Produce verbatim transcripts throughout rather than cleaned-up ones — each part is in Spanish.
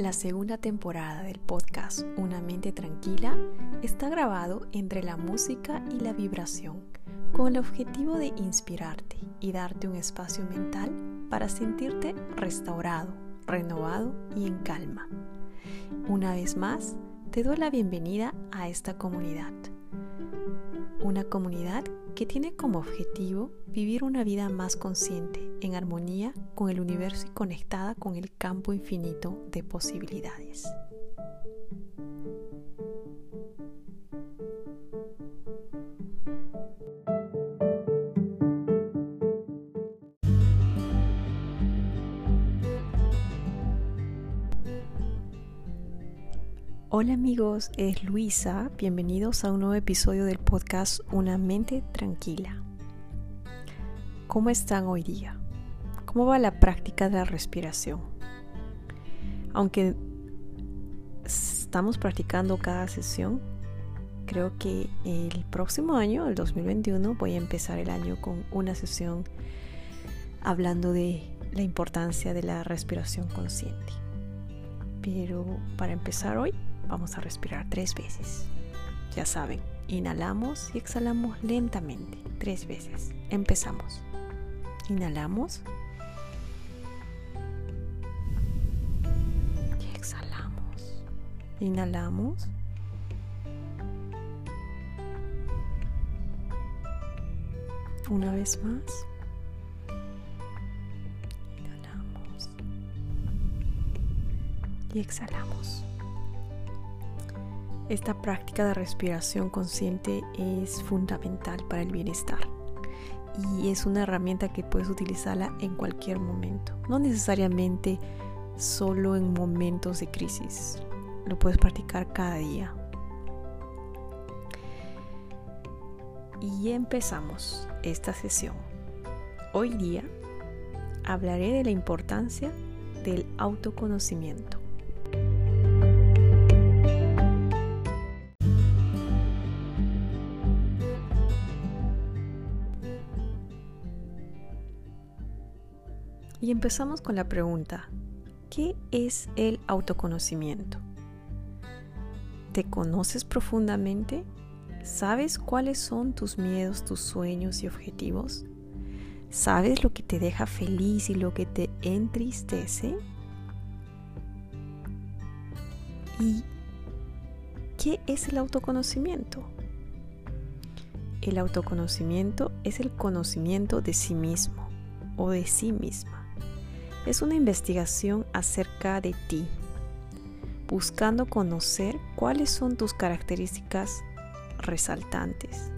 La segunda temporada del podcast Una Mente Tranquila está grabado entre la música y la vibración, con el objetivo de inspirarte y darte un espacio mental para sentirte restaurado, renovado y en calma. Una vez más, te doy la bienvenida a esta comunidad. Una comunidad que tiene como objetivo vivir una vida más consciente, en armonía con el universo y conectada con el campo infinito de posibilidades. Hola amigos, es Luisa, bienvenidos a un nuevo episodio del podcast Una Mente Tranquila. ¿Cómo están hoy día? ¿Cómo va la práctica de la respiración? Aunque estamos practicando cada sesión, creo que el próximo año, el dos mil veintiuno, voy a empezar el año con una sesión hablando de la importancia de la respiración consciente. Pero para empezar hoy, vamos a respirar tres veces. Ya saben, inhalamos y exhalamos lentamente, tres veces. Empezamos. Inhalamos. Y exhalamos. Inhalamos. Una vez más. Inhalamos. Y exhalamos. Esta práctica de respiración consciente es fundamental para el bienestar y es una herramienta que puedes utilizarla en cualquier momento, no necesariamente solo en momentos de crisis, lo puedes practicar cada día. Y empezamos esta sesión. Hoy día hablaré de la importancia del autoconocimiento. Y empezamos con la pregunta, ¿qué es el autoconocimiento? ¿Te conoces profundamente? ¿Sabes cuáles son tus miedos, tus sueños y objetivos? ¿Sabes lo que te deja feliz y lo que te entristece? ¿Y qué es el autoconocimiento? El autoconocimiento es el conocimiento de sí mismo o de sí misma. Es una investigación acerca de ti, buscando conocer cuáles son tus características resaltantes,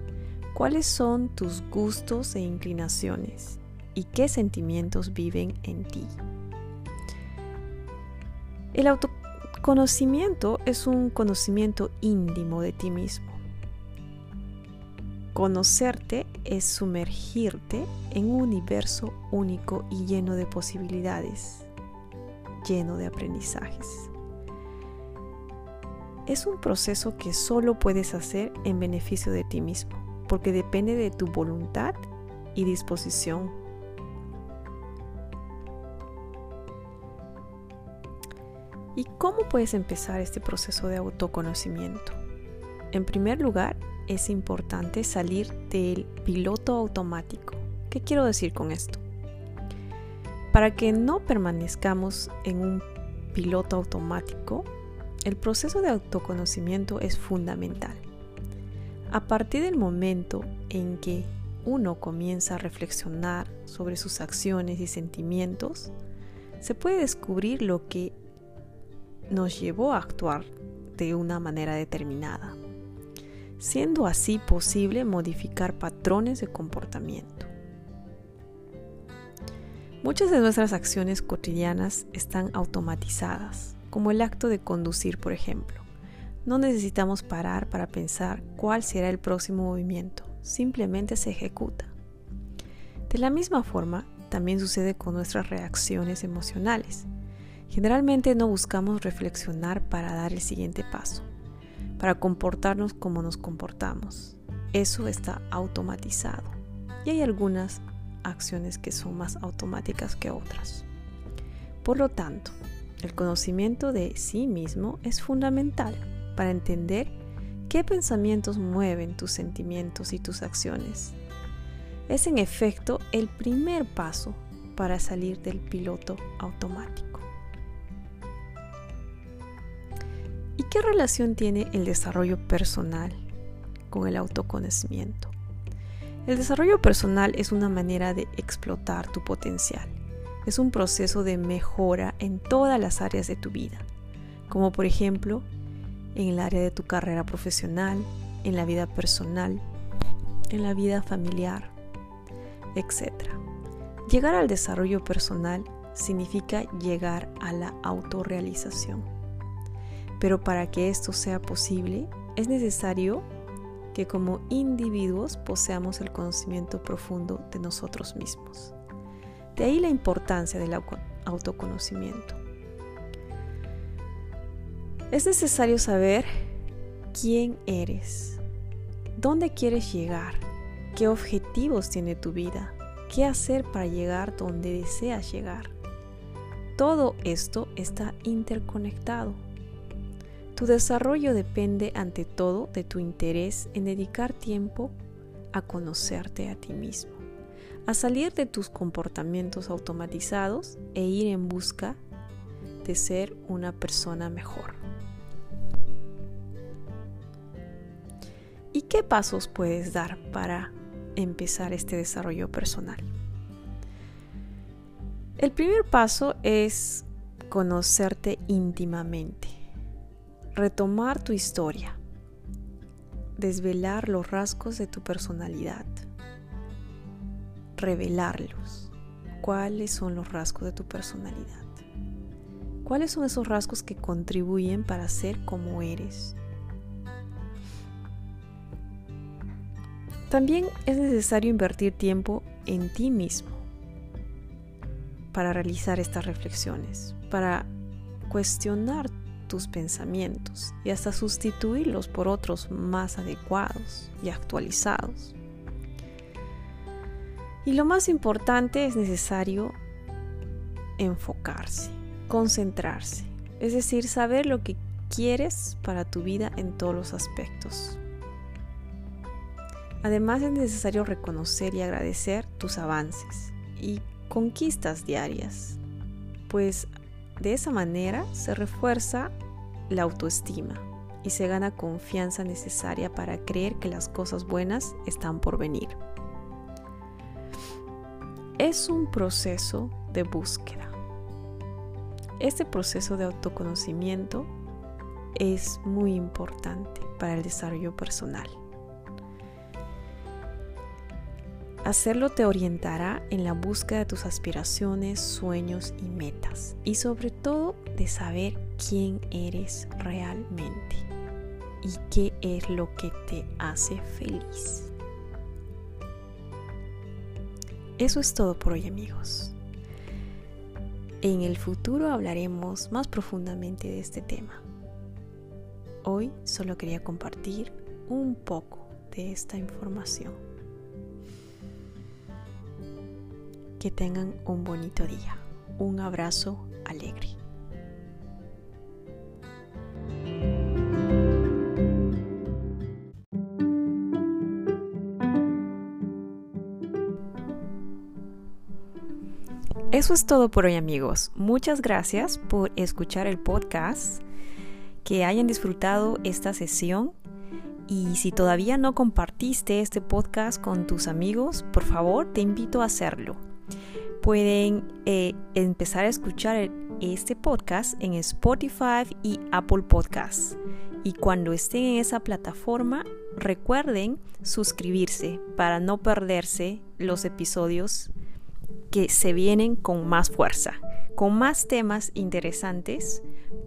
cuáles son tus gustos e inclinaciones y qué sentimientos viven en ti. El autoconocimiento es un conocimiento íntimo de ti mismo. Conocerte es sumergirte en un universo único y lleno de posibilidades, lleno de aprendizajes. Es un proceso que solo puedes hacer en beneficio de ti mismo, porque depende de tu voluntad y disposición. ¿Y cómo puedes empezar este proceso de autoconocimiento? En primer lugar, es importante salir del piloto automático. ¿Qué quiero decir con esto? Para que no permanezcamos en un piloto automático, el proceso de autoconocimiento es fundamental. A partir del momento en que uno comienza a reflexionar sobre sus acciones y sentimientos, se puede descubrir lo que nos llevó a actuar de una manera determinada, siendo así posible modificar patrones de comportamiento. Muchas de nuestras acciones cotidianas están automatizadas, como el acto de conducir, por ejemplo. No necesitamos parar para pensar cuál será el próximo movimiento, simplemente se ejecuta. De la misma forma, también sucede con nuestras reacciones emocionales. Generalmente no buscamos reflexionar para dar el siguiente paso, para comportarnos como nos comportamos. Eso está automatizado. Y hay algunas acciones que son más automáticas que otras. Por lo tanto, El conocimiento de sí mismo es fundamental para entender qué pensamientos mueven tus sentimientos y tus acciones. Es en efecto el primer paso para salir del piloto automático. ¿Y qué relación tiene el desarrollo personal con el autoconocimiento? El desarrollo personal es una manera de explotar tu potencial. Es un proceso de mejora en todas las áreas de tu vida, como por ejemplo, en el área de tu carrera profesional, en la vida personal, en la vida familiar, etcétera. Llegar al desarrollo personal significa llegar a la autorrealización. Pero para que esto sea posible, es necesario que como individuos poseamos el conocimiento profundo de nosotros mismos. De ahí la importancia del autoconocimiento. Es necesario saber quién eres, dónde quieres llegar, qué objetivos tiene tu vida, qué hacer para llegar donde deseas llegar. Todo esto está interconectado. Tu desarrollo depende ante todo de tu interés en dedicar tiempo a conocerte a ti mismo, a salir de tus comportamientos automatizados e ir en busca de ser una persona mejor. ¿Y qué pasos puedes dar para empezar este desarrollo personal? El primer paso es conocerte íntimamente, retomar tu historia, desvelar los rasgos de tu personalidad, revelarlos. ¿Cuáles son los rasgos de tu personalidad? ¿Cuáles son esos rasgos que contribuyen para ser como eres? También es necesario invertir tiempo en ti mismo para realizar estas reflexiones, para cuestionar tus pensamientos y hasta sustituirlos por otros más adecuados y actualizados. Y lo más importante, es necesario enfocarse, concentrarse, es decir, saber lo que quieres para tu vida en todos los aspectos. Además, es necesario reconocer y agradecer tus avances y conquistas diarias, pues de esa manera se refuerza la autoestima y se gana confianza necesaria para creer que las cosas buenas están por venir. Es un proceso de búsqueda. Este proceso de autoconocimiento es muy importante para el desarrollo personal. Hacerlo te orientará en la búsqueda de tus aspiraciones, sueños y metas, y sobre todo de saber quién eres realmente y qué es lo que te hace feliz. Eso es todo por hoy, amigos. En el futuro hablaremos más profundamente de este tema. Hoy solo quería compartir un poco de esta información. Que tengan un bonito día. Un abrazo alegre. Eso es todo por hoy, amigos. Muchas gracias por escuchar el podcast, que hayan disfrutado esta sesión, y si todavía no compartiste este podcast con tus amigos, por favor te invito a hacerlo. Pueden eh, empezar a escuchar este podcast en Spotify y Apple Podcasts, y cuando estén en esa plataforma recuerden suscribirse para no perderse los episodios que se vienen con más fuerza, con más temas interesantes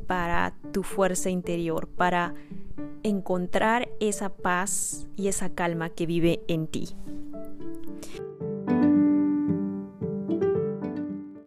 para tu fuerza interior, para encontrar esa paz y esa calma que vive en ti.